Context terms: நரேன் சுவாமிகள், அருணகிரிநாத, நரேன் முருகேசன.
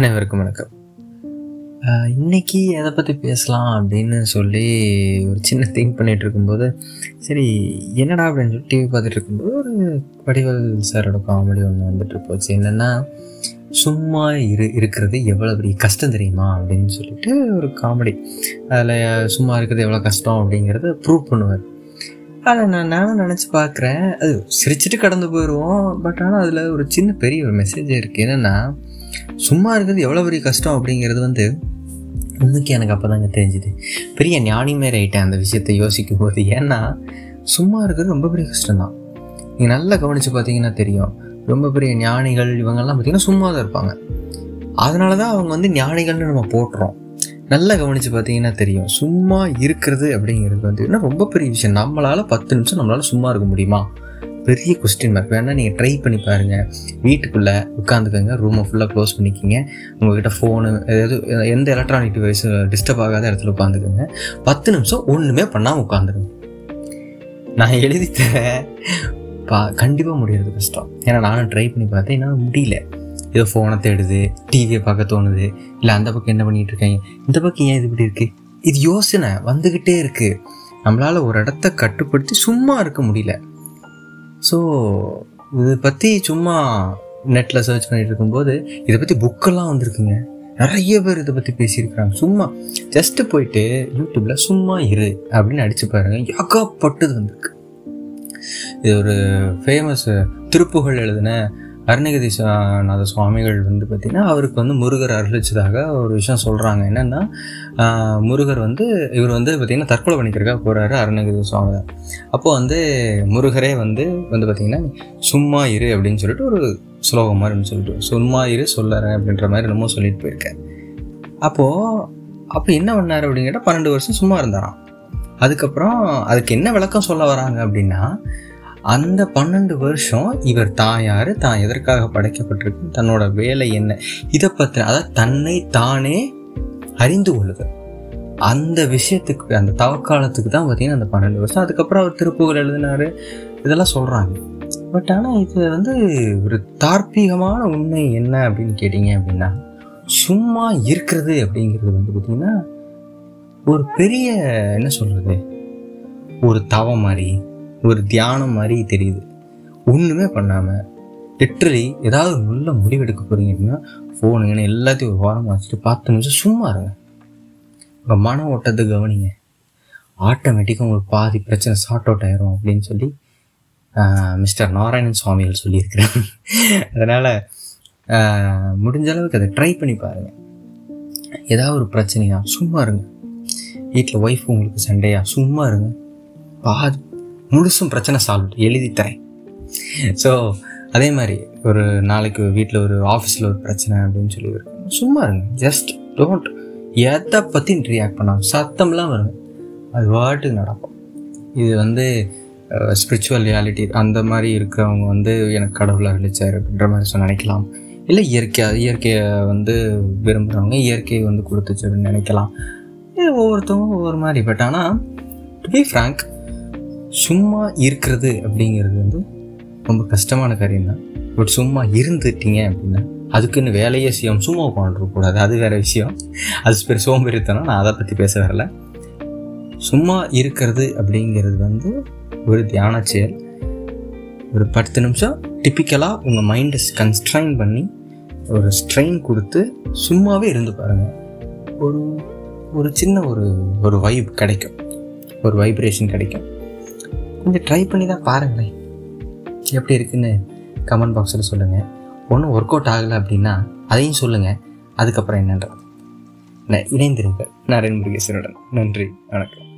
அனைவருக்கும் வணக்கம். இன்றைக்கி எதை பற்றி பேசலாம் அப்படின்னு சொல்லி ஒரு சின்ன திங்க் பண்ணிகிட்டு இருக்கும்போது சரி என்னடா அப்படின்னு சொல்லி டிவி பார்த்துட்டு இருக்கும்போது ஒரு வடிவேல் சாரோட காமெடி ஒன்று வந்துட்டு போச்சு. என்னென்னா சும்மா இருக்கிறது எவ்வளோ பெரிய கஷ்டம் தெரியுமா அப்படின்னு சொல்லிட்டு ஒரு காமெடி. அதில் சும்மா இருக்கிறது எவ்வளோ கஷ்டம் அப்படிங்கிறத ப்ரூவ் பண்ணுவார். அதில் நான் நினச்சி பார்க்குறேன், அது சிரிச்சுட்டு கடந்து போயிடுவோம். பட் ஆனால் அதில் ஒரு சின்ன பெரிய ஒரு மெசேஜ் இருக்குது. என்னென்னா சும்மா இருக்கிறது எவ்வளோ பெரிய கஷ்டம் அப்படிங்கிறது வந்து இன்னைக்கு எனக்கு அப்போ தாங்க தெரிஞ்சுது. பெரிய ஞானிமே ஆகிட்டேன் அந்த விஷயத்தை யோசிக்கும் போது. ஏன்னா சும்மா இருக்கிறது ரொம்ப பெரிய கஷ்டம்தான். நீங்கள் நல்லா கவனித்து பார்த்தீங்கன்னா தெரியும், ரொம்ப பெரிய ஞானிகள் இவங்கெல்லாம் பார்த்திங்கன்னா சும்மா தான் இருப்பாங்க. அதனால தான் அவங்க வந்து ஞானிகள்னு நம்ம போட்டுறோம். நல்லா கவனித்து பார்த்தீங்கன்னா தெரியும், சும்மா இருக்கிறது அப்படிங்கிறது வந்து இன்னும் ரொம்ப பெரிய விஷயம். நம்மளால் 10 நிமிஷம் நம்மளால் சும்மா இருக்க முடியுமா? பெரிய கொஸ்டின் மார்க். வேணால் நீங்கள் ட்ரை பண்ணி பாருங்கள். வீட்டுக்குள்ளே உட்காந்துக்கோங்க, ரூமை ஃபுல்லாக க்ளோஸ் பண்ணிக்கிங்க, உங்கள்கிட்ட ஃபோனு ஏதாவது எந்த எலக்ட்ரானிக் டிவைஸ் டிஸ்டர்ப் ஆகாத இடத்துல உட்காந்துக்கோங்க. 10 நிமிஷம் ஒன்றுமே பண்ணாமல் உட்காந்துருங்க. நான் எழுதித்தரேன், கண்டிப்பாக முடியறது கஷ்டம். ஏன்னா நானும் ட்ரை பண்ணி பார்த்தேன், என்னால் முடியல. ஏதோ ஃபோனை தேடுது, டிவியை பார்க்க தோணுது, இல்லை அந்த பக்கம் என்ன பண்ணிகிட்டு இருக்காங்க, இந்த பக்கம் ஏன் இது இப்படி இருக்குது, இது யோசனை வந்துக்கிட்டே இருக்குது. நம்மளால் ஒரு இடத்த கட்டுப்படுத்தி சும்மா இருக்க முடியல. ஸோ இதை பற்றி சும்மா நெட்டில் சர்ச் பண்ணிகிட்டு இருக்கும்போது இதை பற்றி புக்கெல்லாம் வந்திருக்குங்க. நிறைய பேர் இதை பற்றி பேசியிருக்கிறாங்க. சும்மா ஜஸ்ட்டு போயிட்டு யூடியூப்பில் சும்மா இரு அப்படின்னு அடித்து பாருங்கள், ஏகப்பட்டது வந்திருக்கு. இது ஒரு ஃபேமஸ் திருப்புகழ் எழுதின அருணகிரிநாத சுவாமிகள் வந்து பார்த்திங்கன்னா அவருக்கு வந்து முருகர் அருளிச்சதாக ஒரு விஷயம் சொல்கிறாங்க. என்னென்னா முருகர் வந்து இவர் வந்து பார்த்திங்கன்னா தற்கொலை பண்ணிக்கிறதுக்காக போகிறாரு அருணகிரி சுவாமிகள். அப்போது வந்து முருகரே வந்து வந்து பார்த்திங்கன்னா சும்மா இரு அப்படின்னு சொல்லிட்டு ஒரு ஸ்லோகம் மாதிரின்னு சொல்லிட்டு சும்மா இரு சொல்லறேன் அப்படின்ற மாதிரி நம்ம சொல்லிட்டு போயிருக்காரு. அப்போ என்ன பண்ணார் அப்படிங்கிட்ட 12 வருஷம் சும்மா இருந்தாராம். அதுக்கப்புறம் அதுக்கு என்ன விளக்கம் சொல்ல வராங்க அப்படின்னா, அந்த 12 வருஷம் இவர் தான் யார், தான் எதற்காக படைக்கப்பட்டிருக்கு, தன்னோட வேலை என்ன, இதை பற்றின அதாவது தன்னை தானே அறிந்து கொள்ளுது அந்த விஷயத்துக்கு, அந்த தவக்காலத்துக்கு தான் பார்த்திங்கன்னா அந்த 12 வருஷம். அதுக்கப்புறம் அவர் திருப்புகழ் எழுதினார், இதெல்லாம் சொல்கிறாங்க. பட் ஆனால் இது வந்து ஒரு தார்மீகமான உண்மை என்ன அப்படின்னு கேட்டிங்க அப்படின்னா, சும்மா இருக்கிறது அப்படிங்கிறது வந்து பார்த்திங்கன்னா ஒரு பெரிய என்ன சொல்கிறது, ஒரு தவம் மாதிரி, ஒரு தியானம் மாதிரி தெரியுது. ஒன்றுமே பண்ணாமல் லிட்ரலி ஏதாவது நல்ல முடிவெடுக்க போகிறீங்க அப்படின்னா ஃபோனுங்கன்னு எல்லாத்தையும் ஒரு வாரமாக வச்சுட்டு 10 நிமிஷம் சும்மா இருங்க. உங்கள் மன ஓட்டத்தை கவனிங்க. ஆட்டோமேட்டிக்காக உங்களுக்கு பாதி பிரச்சனை சார்ட் அவுட் ஆயிரும் அப்படின்னு சொல்லி மிஸ்டர் நரேன் சுவாமிகள் சொல்லியிருக்கிறாங்க. அதனால் முடிஞ்ச அளவுக்கு அதை ட்ரை பண்ணி பாருங்கள். ஏதாவது ஒரு பிரச்சனையா சும்மா இருங்க. வீட்டில் ஒய்ஃப் உங்களுக்கு சண்டையா சும்மா இருங்க, பாதி முழுசும் பிரச்சனை சால்வ் எழுதித்தரேன். ஸோ அதே மாதிரி ஒரு நாளைக்கு வீட்டில் ஒரு ஆஃபீஸில் ஒரு பிரச்சனை அப்படின்னு சொல்லி இருக்கு, சும்மா இருங்க. ஜஸ்ட் டோன்ட் எதை பற்றி ரியாக்ட் பண்ணாங்க, சத்தம்லாம் வருங்க, அது வாட்டுக்கு நடக்கும். இது வந்து ஸ்பிரிச்சுவல் ரியாலிட்டி அந்த மாதிரி இருக்கிறவங்க வந்து எனக்கு கடவுளை அருளிச்சார் அப்படின்ற மாதிரி நினைக்கலாம். இல்லை இயற்கையை வந்து விரும்புகிறவங்க இயற்கையை வந்து கொடுத்துச்சு அப்படின்னு நினைக்கலாம். இது ஒவ்வொருத்தவங்க ஒவ்வொரு மாதிரி. பட் ஆனால் டு பி ஃப்ராங்க், சும்மா இருக்கிறது அப்படிங்கிறது வந்து ரொம்ப கஷ்டமான காரியம்தான். பட் சும்மா இருந்துட்டீங்க அப்படின்னா அதுக்குன்னு வேலையே செய்யும், சும்மா உட்காந்துருக்கக்கூடாது, அது வேறு விஷயம். அது பேர் சோம்பேறித்தனம், நான் அதை பற்றி பேச வரல. சும்மா இருக்கிறது அப்படிங்கிறது வந்து ஒரு தியான செயல். ஒரு 10 நிமிஷம் டிப்பிக்கலாக உங்கள் மைண்டை கன்ஸ்ட்ரைன் பண்ணி ஒரு ஸ்ட்ரெயின் கொடுத்து சும்மாவே இருந்து பாருங்கள். ஒரு ஒரு சின்ன ஒரு ஒரு வைப் கிடைக்கும், ஒரு வைப்ரேஷன் கிடைக்கும். கொஞ்சம் ட்ரை பண்ணி தான் பாருங்களேன், எப்படி இருக்குதுன்னு கமெண்ட் பாக்ஸில் சொல்லுங்கள். ஒன்றும் ஒர்க் அவுட் ஆகலை அப்படின்னா அதையும் சொல்லுங்கள். அதுக்கப்புறம் என்னன்றது இணைந்திருங்கள் நரேன் முருகேசனுடன். நன்றி, வணக்கம்.